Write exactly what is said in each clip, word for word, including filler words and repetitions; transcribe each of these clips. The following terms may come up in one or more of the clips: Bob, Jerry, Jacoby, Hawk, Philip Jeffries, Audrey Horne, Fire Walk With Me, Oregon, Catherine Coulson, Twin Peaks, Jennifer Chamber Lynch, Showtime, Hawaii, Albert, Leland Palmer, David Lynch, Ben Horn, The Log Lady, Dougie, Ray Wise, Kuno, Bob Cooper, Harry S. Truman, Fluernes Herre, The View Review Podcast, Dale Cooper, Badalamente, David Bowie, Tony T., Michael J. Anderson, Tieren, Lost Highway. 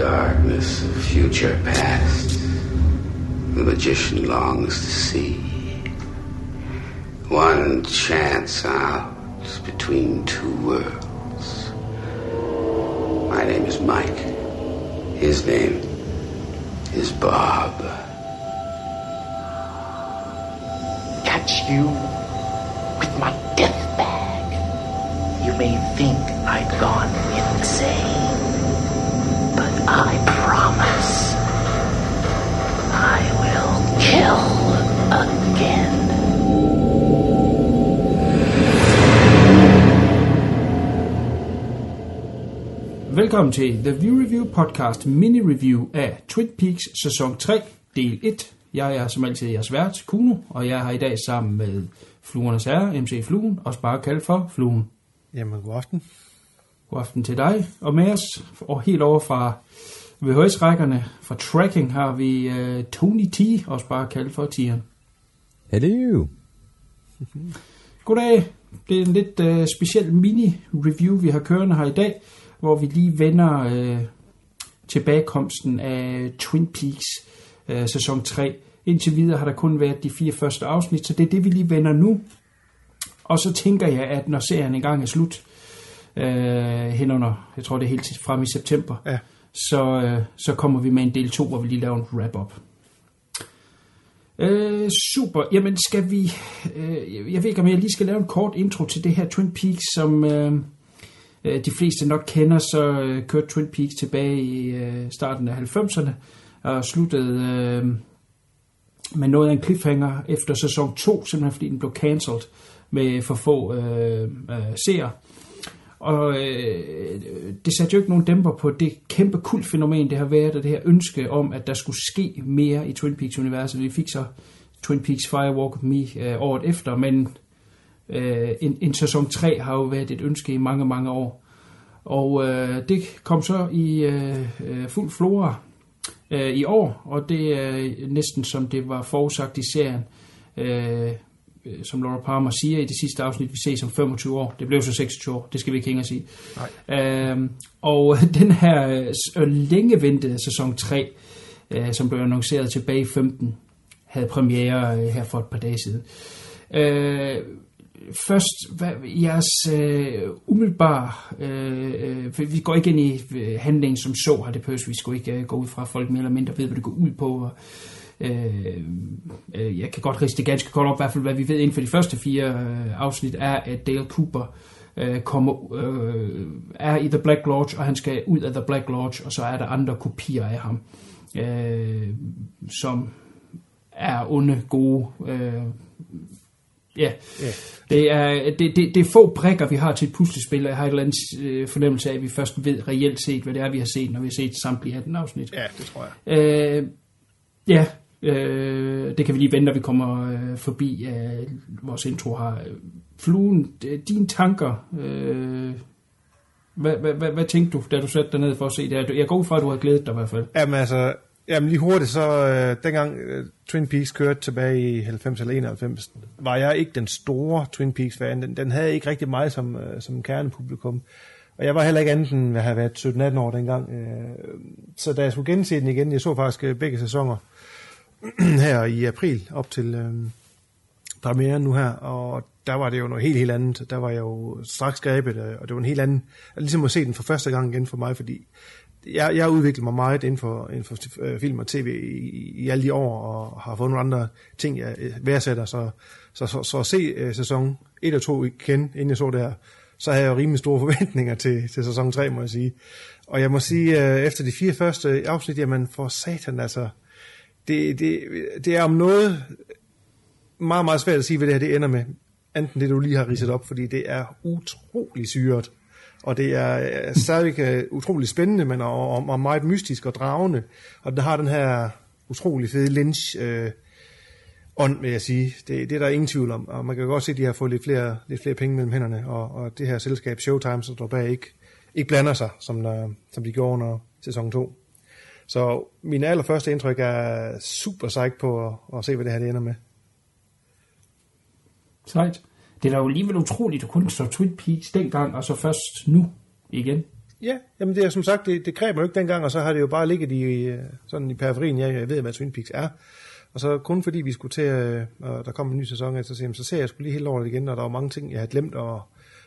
darkness of future past, the magician longs to see. One chance out between two worlds. My name is Mike. His name is Bob. Catch you with my death bag. You may think I've gone insane, but I promise I will kill again. Velkommen til The View Review Podcast mini-review af Twin Peaks sæson tre, del et. Jeg er som altid jeres vært, Kuno, og jeg er her i dag sammen med Fluernes Herre, M C Fluen, og bare kaldt for Fluen. Jamen, god aften. God aften til dig, og med os, og helt over fra V H S-rækkerne, fra tracking, har vi uh, Tony T., også bare kaldt for Tieren. Hello. Goddag. Det er en lidt uh, speciel mini-review, vi har kørende her i dag, hvor vi lige vender øh, tilbagekomsten af Twin Peaks øh, sæson tre. Indtil videre har der kun været de fire første afsnit, så det er det, vi lige vender nu. Og så tænker jeg, at når serien engang er slut, øh, henunder, jeg tror det er helt frem i september, ja. så, øh, så kommer vi med en del to, hvor vi lige laver en wrap-up. Øh, super, jamen skal vi... Øh, jeg ved ikke, om jeg lige skal lave en kort intro til det her Twin Peaks, som... Øh, de fleste nok kender, så kørte Twin Peaks tilbage i starten af halvfemserne og sluttede øh, med noget af en cliffhanger efter sæson to, simpelthen fordi den blev cancelled med for få øh, øh, seere. Og øh, det satte jo ikke nogen dæmper på det kæmpe kultfænomen, det har været, og det her ønske om, at der skulle ske mere i Twin Peaks-universet. Vi fik så Twin Peaks Fire Walk With Me øh, året efter, men... Uh, en, en sæson tre har jo været et ønske i mange, mange år. Og uh, det kom så i uh, uh, fuld flora uh, i år, og det er uh, næsten som det var forudsagt i serien, uh, som Laura Palmer siger i det sidste afsnit, vi ses om femogtyve år. Det blev så seksogtyve år, det skal vi ikke hænge os i. Uh, og den her uh, længe ventede sæson tre, uh, som blev annonceret tilbage i femten, havde premiere uh, her for et par dage siden. Uh, Først, hvad, jeres øh, umiddelbare, øh, øh, vi går ikke ind i øh, handlingen som så her, det pøs, vi skulle ikke øh, gå ud fra, folk mere eller mindre ved, hvad det går ud på. Og, øh, øh, jeg kan godt riste det ganske godt op, i hvert fald hvad vi ved inden for de første fire øh, afsnit, er at Dale Cooper øh, kommer, øh, er i The Black Lodge, og han skal ud af The Black Lodge, og så er der andre kopier af ham, øh, som er onde, gode... Øh, Ja, yeah. det, er, det, det, det er få prikker, vi har til et puslespil, og jeg har et eller andet øh, fornemmelse af, at vi først ved reelt set, hvad det er, vi har set, når vi har set samtlige atten afsnit. Ja, yeah, det tror jeg. Øh, ja, øh, det kan vi lige vente, når vi kommer øh, forbi øh, vores intro her. Fluen, dine tanker, øh, hvad, hvad, hvad, hvad tænkte du, da du satte dig ned for at se det her? Jeg går ud fra, at du har glædet dig i hvert fald. Jamen altså... Jamen lige hurtigt, så øh, dengang øh, Twin Peaks kørte tilbage i halvfems eller enoghalvfems, var jeg ikke den store Twin Peaks-fan. Den, den havde ikke rigtig mig som, øh, som kernepublikum. Og jeg var heller ikke andet end, jeg havde været sytten atten år dengang. Øh, så da jeg skulle gense den igen, jeg så faktisk øh, begge sæsoner her i april op til øh, premieren nu her. Og der var det jo noget helt, helt andet. Der var jeg jo straks grebet, og det var en helt anden... Ligesom at se den for første gang igen for mig, fordi... Jeg, jeg udviklede mig meget inden for, inden for film og tv i, i alle de år, og har fået nogle andre ting, jeg værdsætter. Så, så, så, så at se uh, sæson et og to igen, inden jeg så det her, så havde jeg jo rimelig store forventninger til, til sæson tre, må jeg sige. Og jeg må sige, uh, efter de fire første afsnit, jamen for satan, altså, det, det, det er om noget meget, meget svært at sige, hvad det her det ender med. Enten det, du lige har ridset op, fordi det er utrolig syret. Og det er stadigvæk utrolig spændende, men og, og meget mystisk og dragende. Og det har den her utrolig fede Lynch-ånd, øh, vil jeg sige. Det, det er der ingen tvivl om. Og man kan godt se, at de har fået lidt flere, lidt flere penge mellem hænderne. Og, og det her selskab Showtime, som står bag, ikke, ikke blander sig, som, der, som de gjorde under sæson to. Så min allerførste indtryk er super sejt på at, at se, hvad det her det ender med. Sejt. Det er da jo alligevel utroligt, at du kun så Twin Peaks dengang, og så først nu igen. Ja, jamen det er som sagt, det, det greb mig jo ikke dengang, og så har det jo bare ligget i, sådan i periferien, jeg, jeg ved, hvad Twin Peaks er. Og så kun fordi vi skulle til, og der kom en ny sæson, så, jamen, så ser jeg sgu lige helt over igen, og der var mange ting, jeg havde glemt, og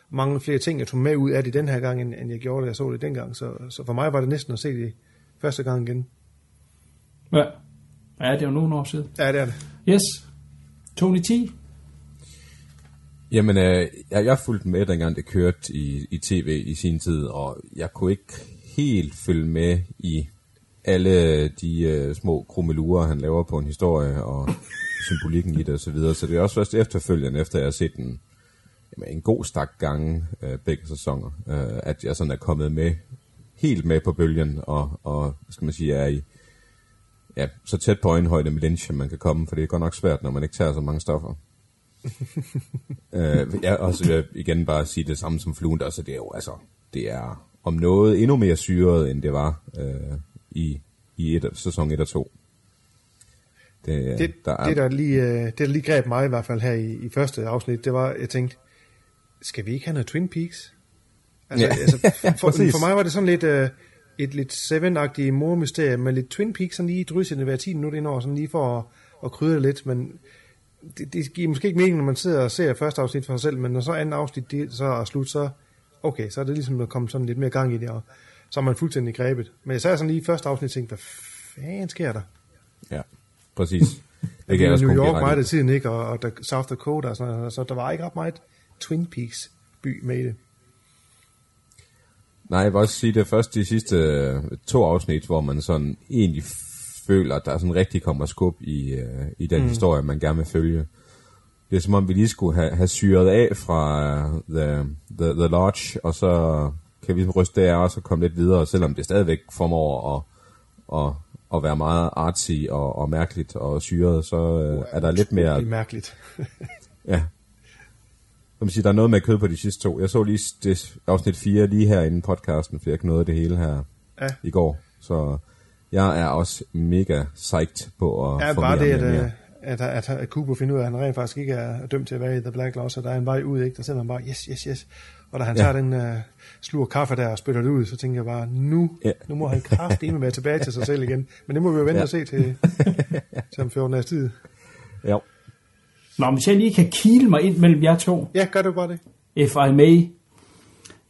mange flere ting, jeg tog med ud af det den her gang, end, end jeg gjorde, da jeg så det dengang. Så, så for mig var det næsten at se det første gang igen. Ja, ja det er jo nogle år siden. Ja, det er det. Yes. Tony T. Jamen, øh, jeg, jeg fulgte med, dengang det kørte i, i tv i sin tid, og jeg kunne ikke helt følge med i alle de øh, små krummelurer, han laver på en historie, og symbolikken i det og så videre. Så det er også først efterfølgende, efter jeg har set den jamen, en god stak gange øh, begge sæsoner, øh, at jeg sådan er kommet med, helt med på bølgen, og, og skal man sige, er i ja, så tæt på øjenhøjde med Lynch, man kan komme, for det er godt nok svært, når man ikke tager så mange stoffer. øh, jeg også vil igen bare sige det samme som Fluen, altså det er jo altså det er om noget endnu mere syret end det var øh, i i et, sæson et og to. Det det der, er, det, der lige det der lige greb mig i hvert fald her i, i første afsnit, det var jeg tænkte, skal vi ikke have noget Twin Peaks? Altså, ja. altså for, for mig var det sådan lidt øh, et lidt Seven-agtigt mormysterie med lidt Twin Peaks, sådan lige dryssende hver ti minutter indover, sådan lige for at, at krydre lidt, men Det, det giver måske ikke mening, når man sidder og ser første afsnit for sig selv, men når så anden afsnit det, så er slut, så, okay, så er det ligesom at komme sådan lidt mere gang i det, og så er man fuldstændig grebet. Men så er sådan lige første afsnit tænkt, hvad fanden sker der? Ja, præcis. Det er New York meget af tiden, ikke? Og, og der, South Dakota og sådan noget, så der var ikke ret meget Twin Peaks by med det. Nej, jeg vil også sige, det først de sidste to afsnit, hvor man sådan egentlig føler, at der sådan rigtig kommer skub i, øh, i den mm. historie, man gerne vil følge. Det er som om, vi lige skulle have, have syret af fra uh, the, the, the Lodge, og så kan vi ryste der og så komme lidt videre, selvom det stadigvæk formår at, at, at være meget artsy og, og mærkeligt og syret, så øh, wow, er der lidt mere... mærkeligt. Ja. Som siger, der er noget med kød på de sidste to. Jeg så lige det, afsnit fire lige her inden podcasten, for jeg nåede af det hele her ja. i går, så... Jeg er også mega psyched på at ja, få mere det, at, mere. At, at, at Cooper finder ud af, at han rent faktisk ikke er dømt til at være i The Black Lodge, så der er en vej ud, ikke? Der sidder han bare, yes, yes, yes. Og da han ja. tager den uh, slur kaffe der og spytter det ud, så tænker jeg bare, nu, ja. nu må han kraftedeme være tilbage til sig selv igen. Men det må vi jo vente ja. og se til, til om fjorten års tid. Ja. Nå, hvis jeg lige kan kile mig ind mellem jer to. Ja, gør du bare det. If I may.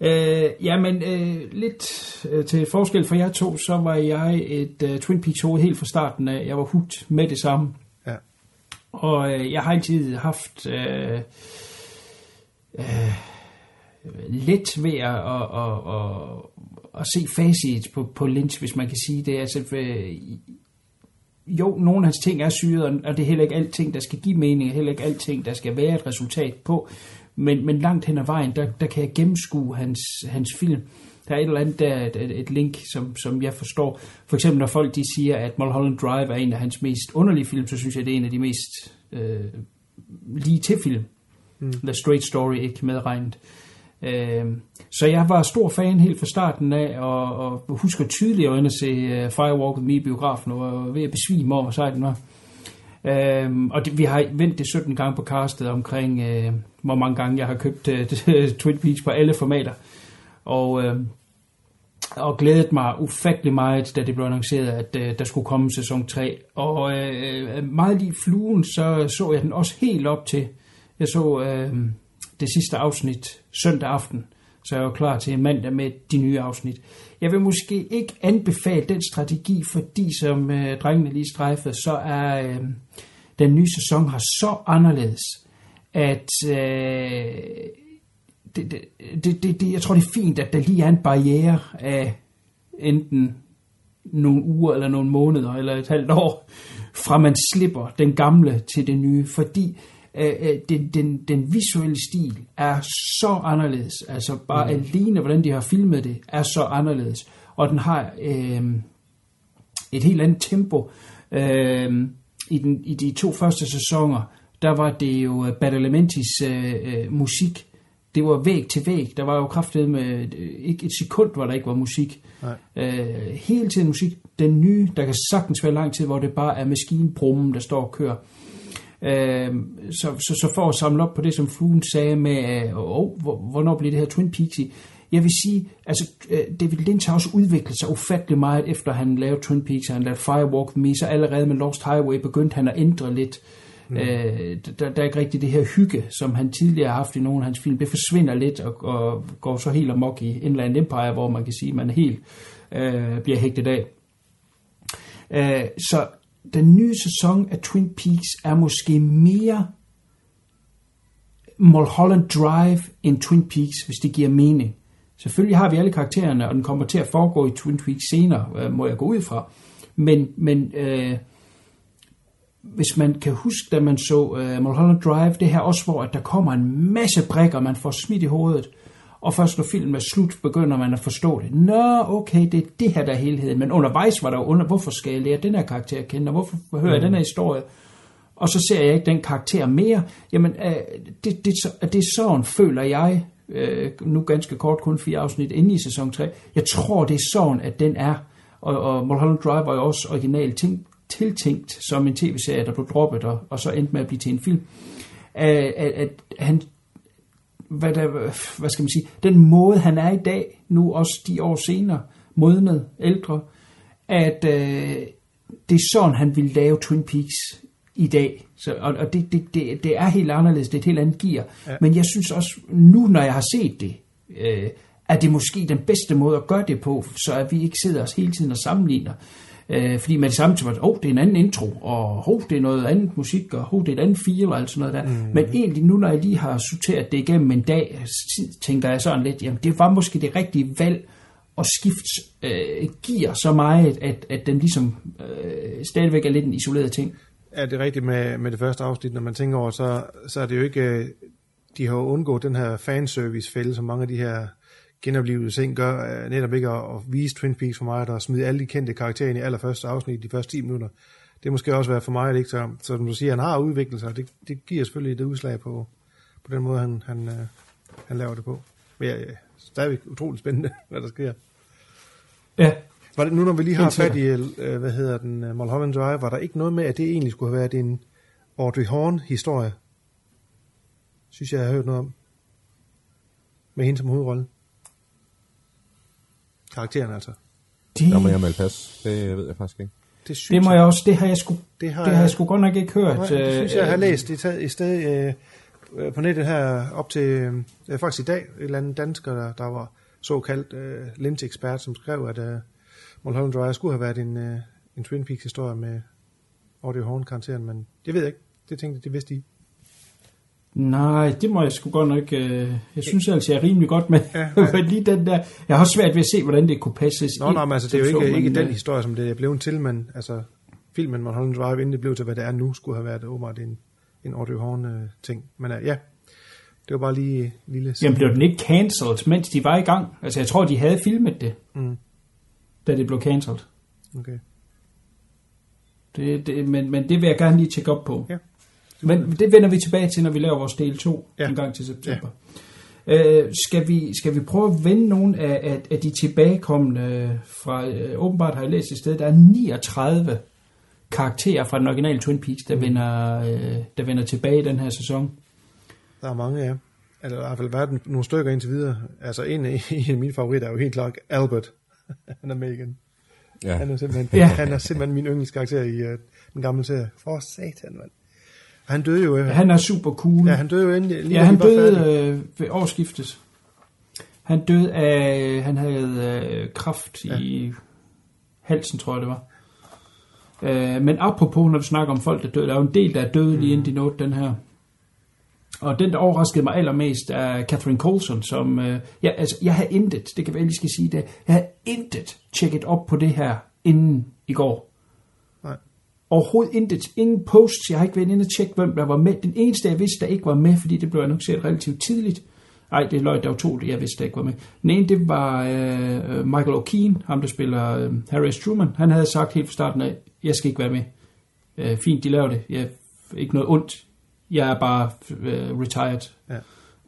Øh, jamen, øh, lidt øh, til forskel fra jer to, så var jeg et øh, Twin Peaks-hoved helt fra starten af. Jeg var hugt med det samme. Ja. Og øh, jeg har altid haft øh, øh, let ved at, at, at, at, at se facit på, på Lynch, hvis man kan sige det. Altså, øh, jo, nogle af hans ting er syret, og det er heller ikke alting, der skal give mening, og heller ikke alting, der skal være et resultat på. Men, men langt hen ad vejen, der, der kan jeg gennemskue hans, hans film. Der er et eller andet, der er et, et link, som, som jeg forstår. For eksempel, når folk de siger, at Mulholland Drive er en af hans mest underlige film, så synes jeg, det er en af de mest øh, lige til film. Mm. The Straight Story ikke medregnet. Øh, så jeg var stor fan helt fra starten af, og, og husker tydeligt at se Fire Walk With Me i biografen, og ved at besvime over, hvor sej den var. Øhm, og det, vi har vendt det sytten gange på castet omkring øh, hvor mange gange jeg har købt øh, Twin Peaks på alle formater og, øh, og glædet mig ufattelig meget, da det blev annonceret, at øh, der skulle komme sæson tre, og øh, meget lige Fluen, så så jeg den også helt op til. Jeg så øh, det sidste afsnit søndag aften, så jeg var klar til mandag med de nye afsnit. Jeg vil måske ikke anbefale den strategi, fordi som øh, drengene lige strejfede, så er øh, den nye sæson har så anderledes, at øh, det, det, det, det, jeg tror det er fint, at der lige er en barriere af enten nogle uger eller nogle måneder eller et halvt år, fra man slipper den gamle til det nye, fordi Øh, den, den, den visuelle stil er så anderledes, altså bare mm. alene hvordan de har filmet det er så anderledes, og den har øh, et helt andet tempo. øh, i, den, i de to første sæsoner der var det jo Badalamentes øh, musik, det var væg til væg, der var jo kraftedet med ikke et sekund, hvor der ikke var musik. øh, hele tiden musik. Den nye, der kan sagtens være lang tid, hvor det bare er maskinbrummen, der står og kører. Så, så, så for at samle op på det, som Fluen sagde med, øh, hvornår bliver det her Twin Peaks i? Jeg vil sige, altså David Lynch har også udviklet sig ufattelig meget, efter han lavede Twin Peaks, han lavede Fire Walk With Me, så allerede med Lost Highway begyndte han at ændre lidt. Mm. Øh, der, der er ikke rigtig det her hygge, som han tidligere har haft i nogle af hans film. Det forsvinder lidt og, og går så helt amok i Inland Empire, hvor man kan sige, at man helt øh, bliver hægtet af. Øh, så den nye sæson af Twin Peaks er måske mere Mulholland Drive end Twin Peaks, hvis det giver mening. Selvfølgelig har vi alle karaktererne, og den kommer til at foregå i Twin Peaks senere, øh, må jeg gå ud fra. Men... men øh, hvis man kan huske, da man så uh, Mulholland Drive, det her også, hvor at der kommer en masse brikker, man får smidt i hovedet, og først når filmen er slut, begynder man at forstå det. Nå, okay, det er det her, der er helheden, men undervejs var der under, hvorfor skal jeg lære den her karakter at kende, og hvorfor hører jeg mm. den her historie, og så ser jeg ikke den karakter mere. Jamen, uh, det, det, det er sorgen, føler jeg, uh, nu ganske kort, kun fire afsnit inde i sæson tre, jeg tror, det er sorgen, at den er, og, og Mulholland Drive var jo også originale ting, tiltænkt som en tv-serie, der blev droppet og, og så endte med at blive til en film, at, at, at han hvad, der, hvad skal man sige, den måde han er i dag, nu også de år senere, modnet, ældre, at øh, det er sådan, han ville lave Twin Peaks i dag, så, og, og det, det, det, det er helt anderledes, det er et helt andet gear, ja. Men jeg synes også, nu når jeg har set det, øh, er det måske den bedste måde at gøre det på, så at vi ikke sidder os hele tiden og sammenligner. Øh, fordi med det samme til, at oh, det er en anden intro, og oh, det er noget andet musik, og oh, det er et andet feel, og alt sådan noget der. Mm. Men egentlig nu, når jeg lige har sorteret det igennem en dag, tænker jeg sådan lidt, jamen det var måske det rigtige valg at skifte øh, gear så meget, at, at den ligesom øh, stadigvæk er lidt en isoleret ting. Er det rigtigt med, med det første afsnit, når man tænker over, så, så er det jo ikke, de har undgået den her fanservice-fælde, som mange af de her genoplevede ting gør, netop ikke at vise Twin Peaks for mig, der smider alle de kendte karakterer ind i allerførste afsnit, de første ti minutter. Det måske også være for mig, at ikke så, som du siger, han har udviklet sig, det, det giver selvfølgelig det udslag på, på den måde, han, han, han laver det på. Men ja, stadigvæk utroligt spændende, hvad der sker. Ja. Var det nu, når vi lige har fat i, hvad hedder den, Mulholland Drive, var der ikke noget med, at det egentlig skulle have været en Audrey Horne-historie? Synes jeg, jeg har hørt noget om. Med hende som hovedrolle. Karakteren altså. Det... Der må jeg melde pas. Det ved jeg faktisk ikke. Det, det må jeg også. Det har jeg sgu, det har det har jeg... Jeg sgu godt nok ikke hørt. Nej, det synes jeg, har læst i stedet øh, på nettet her op til, øh, faktisk i dag, et eller andet dansker, der, der var såkaldt øh, Lynch-ekspert, som skrev, at øh, Mulholland Drive skulle have været en, øh, en Twin Peaks-historie med Audrey Horne-karakteren, men det ved jeg ikke. Det tænkte jeg, det vidste I. Nej, det må jeg sgu godt nok. Øh, jeg synes altså, jeg er rimelig godt med ja, ja. Lige den der. Jeg har svært ved at se, hvordan det kunne passes. Nå, ind, nej, men altså, det er jo ikke, ikke den historie, som det blev til, men altså, filmen Mulholland Drive, inden det blev til, hvad det er nu, skulle have været åbenbart en, en Audrey Horne-ting. Men ja, det var bare lige en lille... Jamen, blev den ikke cancelled, mens de var i gang? Altså, jeg tror, de havde filmet det, mm. da det blev cancelled. Okay. Det, det, men, men det vil jeg gerne lige tjekke op på. Ja. Men det vender vi tilbage til, når vi laver vores del to, ja. En gang til september. Ja. Øh, skal, vi, skal vi prøve at vende nogle af, af, af de tilbagekommende fra, øh, åbenbart har jeg læst et sted, der er niogtredive karakterer fra den originale Twin Peaks, der, mm. vender, øh, der vender tilbage i den her sæson. Der er mange, ja. Altså, der har i hvert fald været nogle stykker indtil videre. Altså, en af, en af mine favoritter er jo helt klart Albert. Han er med igen. Ja. Han, er simpelthen, ja. han er simpelthen min yndlingskarakter i øh, den gamle serie. For satan, mand. Han døde jo. Han er super cool. Ja, han døde jo endelig. Ja, han døde øh, ved årsskiftet. Han døde af... Han havde øh, kræft ja. i halsen, tror jeg det var. Øh, men apropos, når vi snakker om folk, der døde, der er jo en del, der er døde lige mm. inden de nåede den her. Og den, der overraskede mig allermest, er Catherine Coulson, som... Øh, ja, altså, jeg havde intet, det kan jeg lige skal sige det, jeg havde intet tjekket op på det her inden i går. Overhovedet intet. Ingen posts. Jeg har ikke været inde og tjekke, hvem der var med. Den eneste, jeg vidste, der ikke var med, fordi det blev annonceret relativt tidligt. Nej, det er løg, der var to, jeg vidste, der ikke var med. Den ene, det var øh, Michael Ontkean, ham der spiller øh, Harry S. Truman. Han havde sagt helt fra starten af, jeg skal ikke være med. Øh, fint, de laver det. Jeg, ikke noget ondt. Jeg er bare øh, retired. Ja.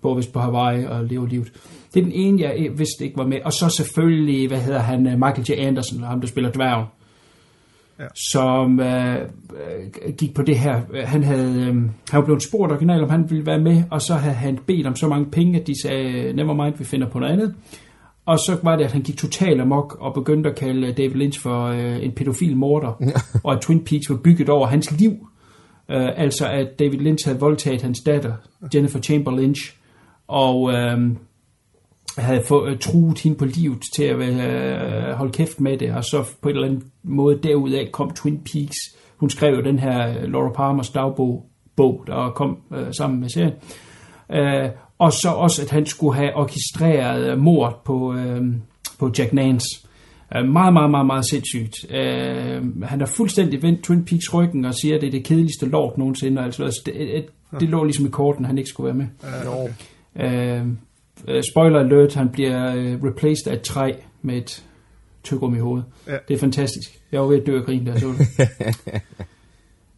Bor vist på Hawaii og lever livet. Det er den ene, jeg vidste ikke var med. Og så selvfølgelig, hvad hedder han, Michael J. Anderson, ham der spiller dværgen. Ja. Som øh, gik på det her. Han havde øh, han var blevet spurgt originalt, om han ville være med, og så havde han bedt om så mange penge, at de sagde, never mind, vi finder på noget andet. Og så var det, at han gik totalt amok og begyndte at kalde David Lynch for øh, en pædofil morder, og at Twin Peaks var bygget over hans liv. Øh, altså, at David Lynch havde voldtaget hans datter, Jennifer Chamber Lynch, og øh, havde få, øh, truet hende på livet til at øh, holde kæft med det, og så på en eller anden måde derudaf kom Twin Peaks. Hun skrev jo den her Laura Palmers dagbog, bog, der kom øh, sammen med serien. Øh, Og så også, at han skulle have orkestreret mordet på, øh, på Jack Nance. Uh, meget, meget, meget, meget sindssygt. Uh, han har fuldstændig vendt Twin Peaks ryggen og siger, at det er det kedeligste lort nogensinde. Altså, altså det, det lå ligesom i korten, han ikke skulle være med. Okay. Uh, spoiler alert, han bliver replaced af et træ med et tyggegummi i hovedet. Ja. Det er fantastisk. Jeg var ved at dø af grin, da jeg så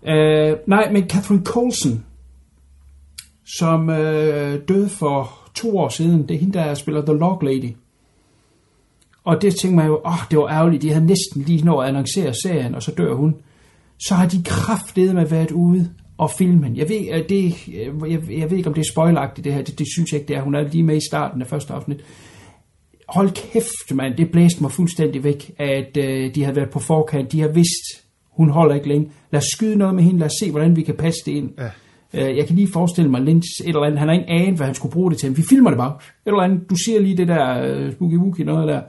det. uh, nej, men Catherine Coulson, som øh, døde for to år siden. Det er hende, der spiller The Log Lady. Og det tænkte man jo, åh, oh, det var ærgerligt, de havde næsten lige nået at annoncere serien, og så dør hun. Så har de kraftedeme været ude og filmen. Jeg ved, det, jeg, jeg ved ikke, om det er spoileragtigt, det her. Det, det synes jeg ikke, det er. Hun er lige med i starten af første afsnit. Hold kæft, mand. Det blæste mig fuldstændig væk, at øh, de havde været på forkant. De har vidst, hun holder ikke længe. Lad os skyde noget med hende. Lad os se, hvordan vi kan passe det ind. Ja. Jeg kan lige forestille mig Lynch et eller andet. Han har ikke anet, hvad han skulle bruge det til. Vi filmer det bare. Et eller andet. Du siger lige det der uh, spooky wookie noget der.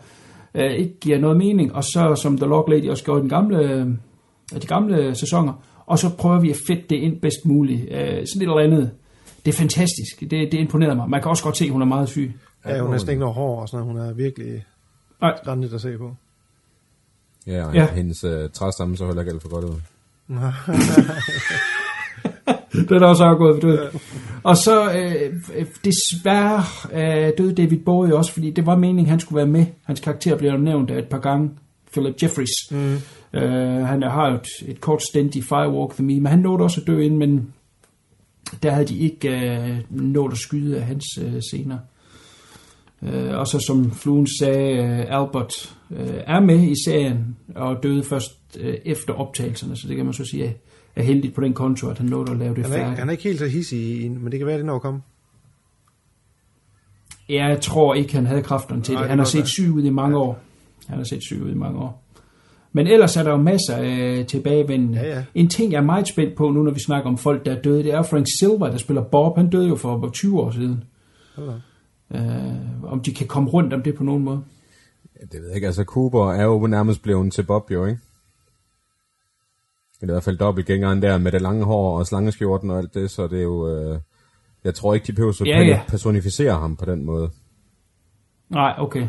Uh, ikke giver noget mening. Og så som The Log Lady også gjorde i den gamle, uh, de gamle sæsoner. Og så prøver vi at fedte det ind bedst muligt. Uh, sådan et eller andet. Det er fantastisk. Det, det imponerede mig. Man kan også godt se, at hun er meget syg. Ja, hun er næsten ikke noget hår og sådan noget. Hun er virkelig spændende at se på. Ja, og ja. hendes uh, træstamme så holder ikke alt for godt ud. Det er da også afgået, du ved. Og så øh, desværre øh, døde David Bowie også, fordi det var meningen, han skulle være med. Hans karakter blev nævnt et par gange. Philip Jeffries. Mm. Øh, han har jo et, et kort stint i Fire Walk With Me, men han nåede også at dø ind, men der havde de ikke øh, nået at skyde af hans øh, scener. Øh, og så som Fluen sagde, øh, Albert øh, er med i serien, og døde først øh, efter optagelserne, så det kan man så sige er heldigt på den konto, at han nåede at lave det færdigt. Han er ikke helt så hissig i, men det kan være, det når at komme. Jeg tror ikke, han havde kræfterne til. Nej, det. Han det har set det. syg ud i mange ja. år. Han har set syg ud i mange år. Men ellers er der jo masser af øh, tilbagevendende. Ja, ja. En ting, jeg er meget spændt på, nu når vi snakker om folk, der er døde, det er Frank Silver, der spiller Bob. Han døde jo for tyve år siden. Øh, om de kan komme rundt om det på nogen måde. Ja, det ved jeg ikke. Altså, Cooper er jo nærmest blevet til Bob, jo, ikke? I hvert fald dobbeltgængeren der med det lange hår og slangeskjorten og alt det, så det er jo... Øh, jeg tror ikke, de behøver så ja, ja. personificere ham på den måde. Nej, okay.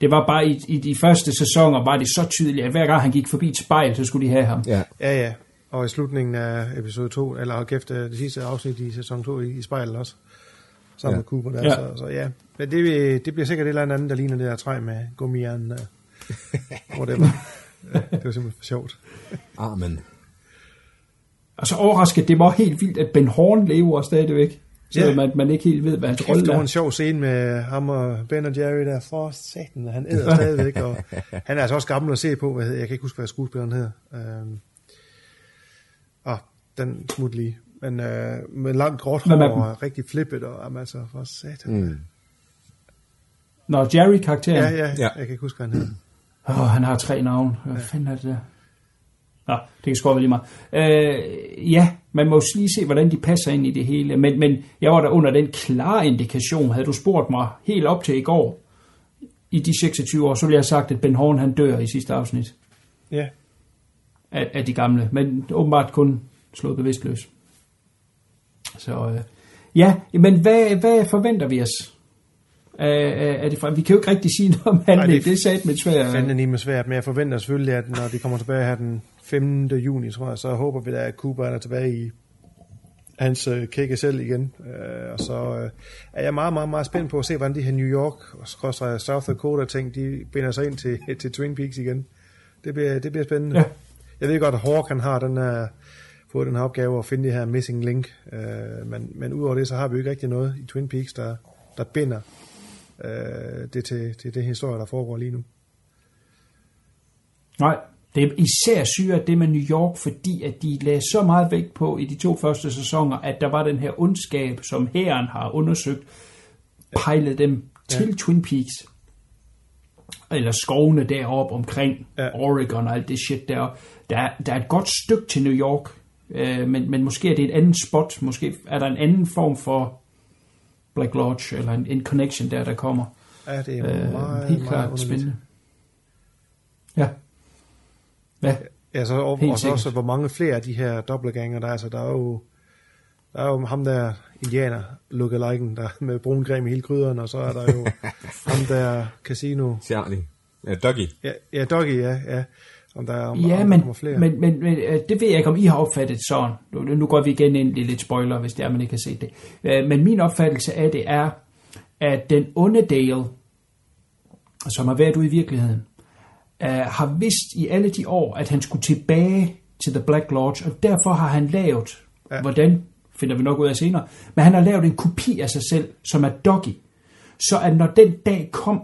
Det var bare i, i de første sæsoner, var det så tydeligt, at hver gang han gik forbi et spejl, så skulle de have ham. Ja, ja. ja. Og i slutningen af episode to, eller efter det sidste afsnit i sæson to i, i spejlet også, sammen ja. med Cooper der, ja. Så, så ja. Men det, det bliver sikkert et eller andet, der ligner det der træ med gummihjernen der. Whatever. Ja, det var simpelthen for sjovt. Amen. Og så overrasket, det var helt vildt, at Ben Horn lever stadigvæk. Så yeah. man, man ikke helt ved, hvad hans rolle er. Det var en sjov scene med ham og Ben og Jerry der. For satan, han æder stadigvæk. Og han er altså også gammel at se på. Hvad hedder, jeg kan ikke huske, hvad skuespilleren hedder. Øhm. Oh, den smut lige. Men øh, med langt gråt hår og rigtig flippet. Og jamen, altså, for satan. Mm. Nå, Jerry-karakteren. Ja, ja, ja, jeg kan ikke huske, hvad han hedder. Åh, oh, han har tre navne. Hvad ja. fanden er det der? Nå, det kan sgu være lige meget. Øh, ja, man må jo lige se, hvordan de passer ind i det hele. Men, men jeg var der under den klare indikation, havde du spurgt mig helt op til i går, i de seksogtyve år, så ville jeg have sagt, at Ben Horn han dør i sidste afsnit. Ja. Af, af de gamle. Men åbenbart kun slået bevidstløs. Så øh, ja, men hvad, hvad forventer vi os? Er det fra? Vi kan jo ikke rigtig sige noget om handling. Det er sat med svært. Fanden lige med svært, men jeg forventer selvfølgelig, at når de kommer tilbage her den femte juni, tror jeg, så håber vi da, at Cooper er tilbage i hans kække selv igen. Og så er jeg meget, meget, meget spændt på at se, hvordan de her New York og South Dakota-ting, de binder sig ind til, til Twin Peaks igen. Det bliver, det bliver spændende. Ja. Jeg ved godt, at Hawk, han har den her, fået den her opgave at finde det her missing link, men, men udover det, så har vi jo ikke rigtig noget i Twin Peaks, der, der binder det til, til den historie, der foregår lige nu. Nej, det er især syret det med New York, fordi at de lagde så meget vægt på i de to første sæsoner, at der var den her ondskab, som hæren har undersøgt, pejlet dem ja. til ja. Twin Peaks. eller skovene deroppe omkring ja. Oregon og alt det shit deroppe. Der, der er et godt stykke til New York, øh, men, men måske er det et andet spot, måske er der en anden form for Black Lodge, eller en, en connection der, der kommer. Ja, det er øh, meget, helt klart meget spændende. Ja. Ja, ja så, og, og så også, hvor mange flere af de her doppelganger der er, så der er jo der er jo ham der indianer lookaliken der med brun creme i hele krydderen, og så er der jo ham der casino Charlie. Ja, Dougie. Ja, ja Dougie, ja, ja. Om der er om, ja, om, men, om flere. Men, men, men det ved jeg ikke, om I har opfattet sådan. Nu, nu går vi igen ind i lidt spoiler, hvis det er, man ikke har set det. Men min opfattelse af det er, at den onde Dale, som har været ude i virkeligheden, Uh, har vidst i alle de år, at han skulle tilbage til The Black Lodge, og derfor har han lavet, ja. Hvordan finder vi nok ud af senere, men han har lavet en kopi af sig selv, som er Dougie, så at når den dag kom,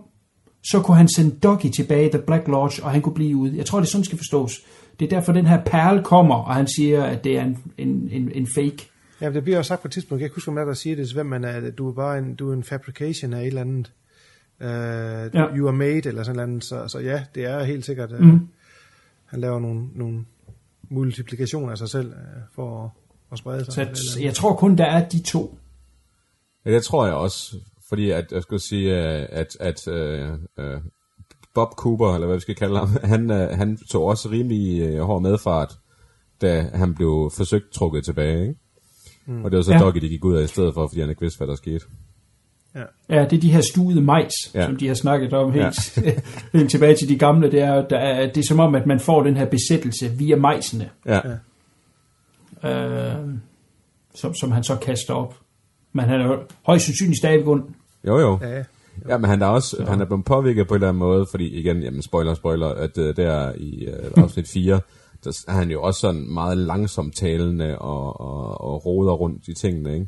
så kunne han sende Dougie tilbage i The Black Lodge, og han kunne blive ude. Jeg tror, det sådan skal forstås. Det er derfor, den her perle kommer, og han siger, at det er en, en, en, en fake. Ja, det bliver også sagt på et tidspunkt. Jeg kan huske, om jeg der siger det, hvem man er. Du er bare en, du er en fabrication af et eller andet. Uh, ja. You are made eller sådan noget, så, så ja, det er helt sikkert uh, mm. han laver nogle, nogle multiplikationer af sig selv uh, for at, at sprede sig. Så jeg tror kun der er de to. Ja, det tror jeg også, fordi at, jeg skulle sige at, at uh, uh, Bob Cooper, eller hvad vi skal kalde ham, han, uh, han tog også rimelig uh, hård medfart, da han blev forsøgt trukket tilbage, ikke? Mm. Og det var så ja. Dougie, de gik ud af i stedet for, fordi han ikke vidste hvad der skete. Ja. Ja, det er de her stuede majs, ja. Som de har snakket om helt, ja. Helt tilbage til de gamle. Det er, der er, det er som om, at man får den her besættelse via majsene, ja. øh, som, som han så kaster op. Men han er jo højst sandsynlig stadigvæk ond. Jo, jo. Ja, jo. Ja, men han er også så. Han er blevet påvirket på en eller anden måde, fordi igen, jamen, spoiler, spoiler, at uh, der i uh, afsnit fire, der er han jo også sådan meget langsomt talende og, og, og roder rundt i tingene, ikke?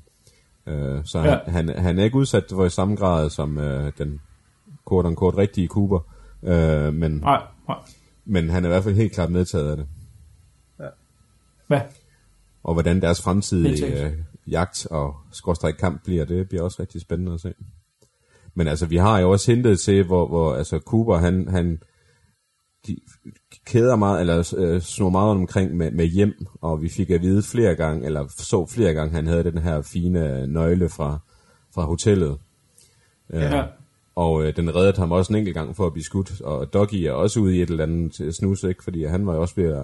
Så han, ja. han, han er ikke udsat for i samme grad som øh, den kort og kort rigtige Cooper, øh, men, nej, nej. Men han er i hvert fald helt klart medtaget af det. Ja. Hvad? Og hvordan deres fremtidige øh, jagt og skorstræk kamp bliver, det bliver også rigtig spændende at se. Men altså, vi har jo også hintet til, hvor, hvor altså, Cooper, han, han de kæder meget, eller øh, snor meget omkring med, med hjem, og vi fik at vide flere gange, eller så flere gange, han havde den her fine nøgle fra, fra hotellet. Ja. Øh, og øh, den reddede ham også en enkelt gang for at blive skudt, og Dougie er også ude i et eller andet snus, ikke? Fordi han var jo også ved at,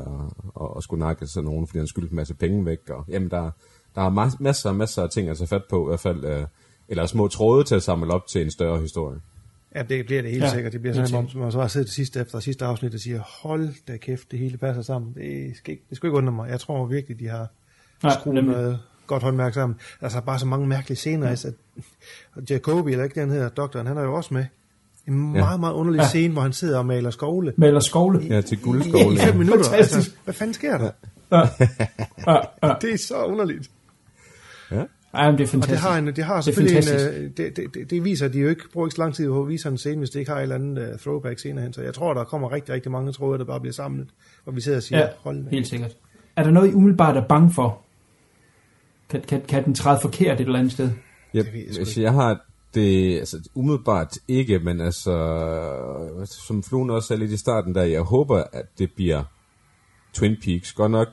at, at skulle nakke sig nogen, fordi han skyldte en masse penge væk, og jamen, der, der er mas- masser og masser af ting at tage fat på, i hvert fald, øh, eller små tråde til at samle op til en større historie. Ja, det bliver det helt ja, sikkert. Det bliver sådan, om man så har siddet til sidste efter sidste afsnit og siger, hold da kæft, det hele passer sammen. Det skal ikke, det skal ikke undre mig. Jeg tror virkelig, de har skruet noget godt håndværk sammen. Altså bare så mange mærkelige scener. Ja. At Jacoby, eller ikke den hedder, doktoren, han er jo også med. En meget, ja. meget underlig ja. scene, hvor han sidder og maler skovle. Maler skovle? I, ja, til guldskåle. I fem ja. minutter. Altså, hvad fanden sker der? Ja. Ja. Ja. Det er så underligt. Ja. Ej, det er fantastisk. Og det har, en, det har selvfølgelig det, en, det, det, det viser de jo ikke, bruger ikke så lang tid på at vise en scene, hvis det ikke har et eller andet uh, throwback senere hen. Så jeg tror, der kommer rigtig, rigtig mange tråder, der bare bliver samlet, og vi sidder og siger, ja, hold med. Helt sikkert. Er der noget, I umiddelbart er bange for? Kan, kan, kan den træde forkert et eller andet sted? Ja, hvis jeg har det, altså umiddelbart ikke, men altså, som Fluen også er lidt i starten der, jeg håber, at det bliver Twin Peaks, godt nok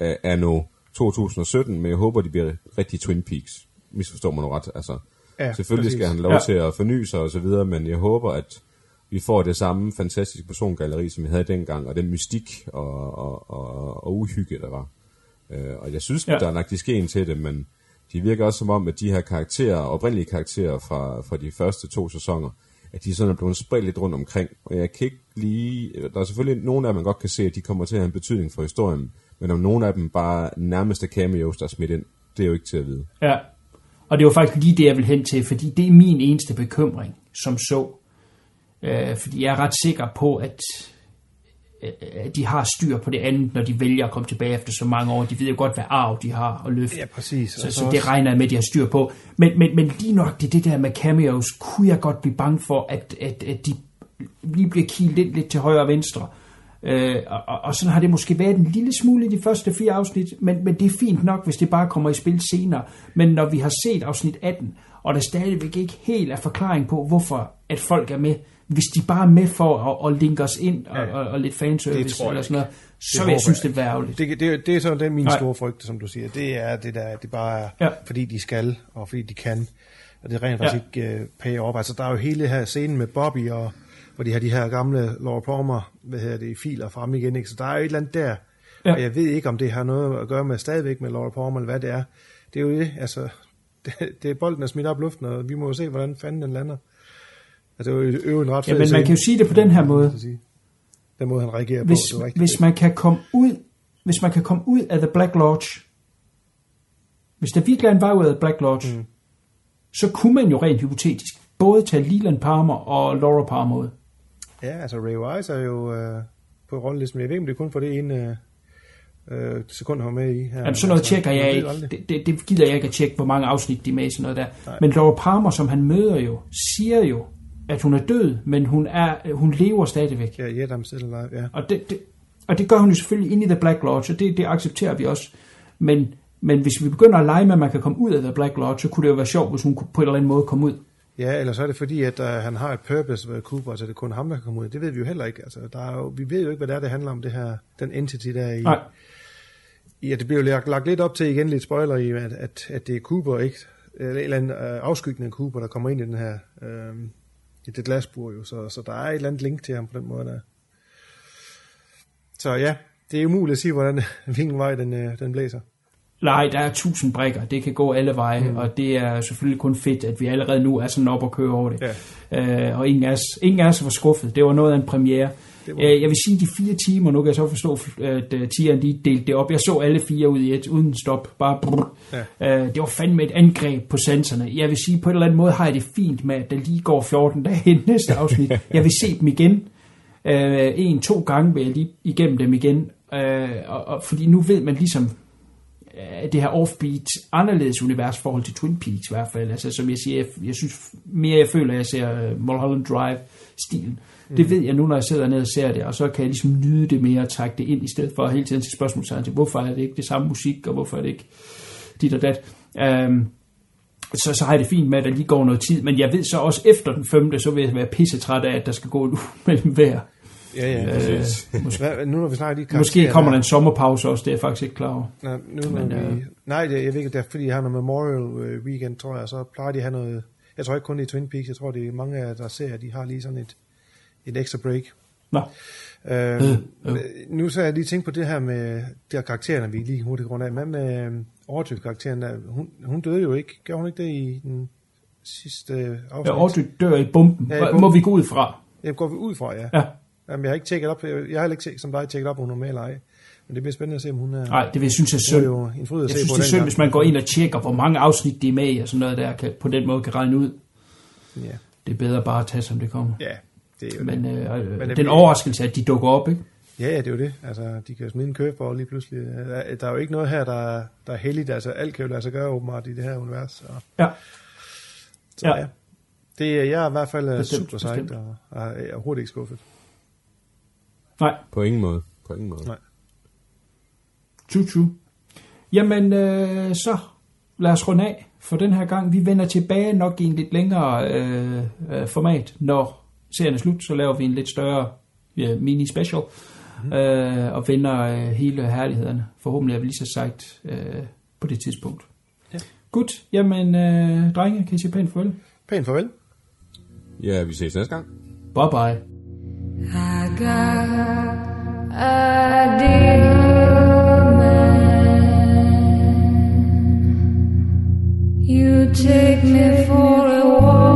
er nu to tusind sytten, men jeg håber, de bliver rigtig Twin Peaks. Misforstår man jo ret. Altså, ja, selvfølgelig præcis. Skal han lov ja. til at forny sig og så videre, men jeg håber, at vi får det samme fantastiske persongalleri, som vi havde dengang, og den mystik og, og, og, og uhygge, der var. Øh, og jeg synes, ja. der er nok de skeen til det, men de virker også som om, at de her karakterer, oprindelige karakterer fra, fra de første to sæsoner, at de sådan er blevet spredt lidt rundt omkring. Og jeg kan ikke lige... Der er selvfølgelig nogle af dem, man godt kan se, at de kommer til at have en betydning for historien, men om nogle af dem bare nærmeste cameos, der er smidt ind, det er jo ikke til at vide. Ja, og det var faktisk lige det, jeg vil hen til, fordi det er min eneste bekymring, som så. Øh, fordi jeg er ret sikker på, at øh, de har styr på det andet, når de vælger at komme tilbage efter så mange år. De ved jo godt, hvad arv de har at løfte. Ja, præcis. Så, så det regner jeg med, de har styr på. Men, men, men lige nok det, det der med cameos, kunne jeg godt blive bange for, at, at, at de lige bliver kilet lidt, lidt til højre og venstre. Øh, og, og sådan har det måske været en lille smule i de første fire afsnit, men, men det er fint nok, hvis det bare kommer i spil senere. Men når vi har set afsnit atten, og der stadigvæk ikke helt er forklaring på, hvorfor at folk er med, hvis de bare er med for at, at linke os ind og, ja, og, og lidt fanservice eller sådan noget, så jeg synes, det er værgeligt. Det, det, det er sådan min Nej. store frygt, som du siger. Det er det der, det bare er, ja, fordi de skal, og fordi de kan. Og det er rent faktisk ja. ikke uh, pay off. Altså, der er jo hele her scenen med Bobby, og hvor de har de her gamle Laura Palmer, hvad hedder det, filer frem igen, ikke? Så der er jo et eller andet der, ja, og jeg ved ikke, om det har noget at gøre med stadigvæk med Laura Palmer, eller hvad det er. Det er jo det, altså, det, det er bolden er smidt op luften, og vi må jo se, hvordan fanden den lander. Altså, det er jo øvrigt ret fedt. Ja, men man kan jo sige det på den her måde. Den måde, han reagerer hvis, på. Det hvis, man kan komme ud, hvis man kan komme ud af The Black Lodge, hvis der virkelig er en vej ud af The Black Lodge, mm. så kunne man jo rent hypotetisk både tage Leland Palmer og Laura Palmer ud. Ja, altså Ray Wise er jo øh, på rollelisten, men jeg ved ikke, om det er kun for det ene øh, sekund, han var med i. Her. Jamen, sådan noget altså, tjekker jeg ikke. Det, det, det gider jeg ikke at tjekke, hvor mange afsnit de er med i sådan noget der. Nej. Men Laura Palmer, som han møder jo, siger jo, at hun er død, men hun, er, hun lever stadigvæk. Ja, yeah, I'm still alive, yeah. Og, det, det, og det gør hun jo selvfølgelig inde i The Black Lodge, og det, det accepterer vi også. Men, men hvis vi begynder at lege med, at man kan komme ud af The Black Lodge, så kunne det jo være sjovt, hvis hun på en eller anden måde kom ud. Ja, eller så er det fordi, at uh, han har et purpose ved Cooper, så det er kun ham, der kan komme ud. Det ved vi jo heller ikke. Altså, der er jo, vi ved jo ikke, hvad det er, det handler om, det her, den entity, der er i... Nej. Ja, det bliver jo lagt, lagt lidt op til, igen lidt spoiler i, at, at, at det er Cooper, ikke? Eller en eller anden uh, afskygning af Cooper, der kommer ind i den her... Uh, i det glasbur jo, så, så der er et eller andet link til ham på den måde der. Så ja, det er umuligt at sige, hvordan hvilken vej den, den blæser. Nej, der er tusind brikker, det kan gå alle veje, mm. og det er selvfølgelig kun fedt, at vi allerede nu er sådan op og kører over det. Ja. Øh, og ingen af, ingen af os var skuffet, det var noget af en premiere. Var... Jeg vil sige, de fire timer, nu kan jeg så forstå, at Tieren lige delte det op. Jeg så alle fire ud i et, uden stop. Bare brrr. Ja. Det var fandme et angreb på sanserne. Jeg vil sige, på en eller anden måde har jeg det fint med, at der lige går fjorten dage i næste afsnit. Jeg vil se dem igen. En, to gange vil jeg lige igennem dem igen. Fordi nu ved man ligesom det her offbeat, anderledes univers forhold til Twin Peaks i hvert fald. Altså, som jeg siger, jeg, jeg synes mere, jeg føler, at jeg ser Mulholland Drive-stilen. Det ved jeg nu, når jeg sidder ned og ser det, og så kan jeg ligesom nyde det mere og trække det ind, i stedet for hele tiden til spørgsmålstegn til, hvorfor er det ikke det samme musik, og hvorfor er det ikke dit og dat. Um, så, så har jeg det fint med, at der lige går noget tid, men jeg ved så også efter den femte, så vil jeg være pissetræt af, at der skal gå en uge mellem hver. Ja, ja, præcis. Øh, måske, Hva, nu, når vi snakker de karakterer, måske kommer der en sommerpause også, det er jeg faktisk ikke klar over. Nej, nu, men, vi, øh, nej det, jeg ved ikke, det er fordi, jeg har noget Memorial Weekend, tror jeg, så plejer de at have noget, jeg tror ikke kun det er Twin Peaks, jeg tror, det er mange af der serier, de har lige sådan et et ekstra break. Nå. Øh, øh, øh. Nu så jeg lige tænkt på det her med de her karaktererne, vi lige hurtigt grund af. Hvad med øh, Audrey-karakteren der? Hun, hun døde jo ikke. Gjorde hun ikke det i den sidste øh, afsnit? Ja, Audrey dør i bomben. Ja, i bomben. Må vi gå ud fra? Ja, går vi ud fra, ja. ja. Jamen, jeg har ikke tjekket op. Jeg har ikke tjekket, som dig tjekket op, hun er med eller ej. Men det bliver spændende at se, om hun er... Nej, det vil jeg synes er synd. Jo en fryd at jeg se synes, på det er synd, hvis man går ind og tjekker, hvor mange afsnit de er med i, og sådan noget, der kan, på den måde kan regne ud. Ja. Det er bedre bare at tage, som det kommer. Ja. Men, øh, øh, men den bliver... overraskelse, at de dukker op, ikke? Ja, ja, det er jo det. Altså, de kan jo smide en købebold lige pludselig. Der, der er jo ikke noget her, der, der er heldigt. Altså, alt kan jo lade sig gøre åbenbart i det her univers. Og... Ja. Så ja. ja. Det er jeg i hvert fald bestemt, super sejt og, og er hurtigt ikke skuffet. Nej. På ingen måde. På ingen måde. Nej. Tju-tju. Jamen, øh, så lad os runde af for den her gang. Vi vender tilbage nok i en lidt længere øh, øh, format, når... serien er slut, så laver vi en lidt større ja, mini-special, mm. øh, og vender øh, hele herlighederne. Forhåbentlig er vi lige så sejt øh, på det tidspunkt. Ja. Godt, jamen øh, drenge, kan I sige pænt farvel? Pænt farvel. Ja, vi ses næste gang. Bye bye. I got a deal, man. You take me for a walk.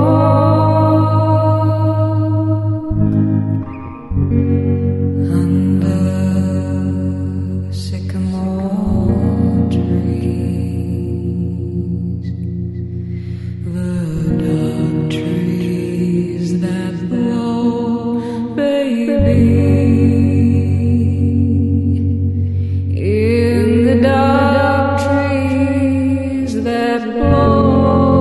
In the dark trees that blow.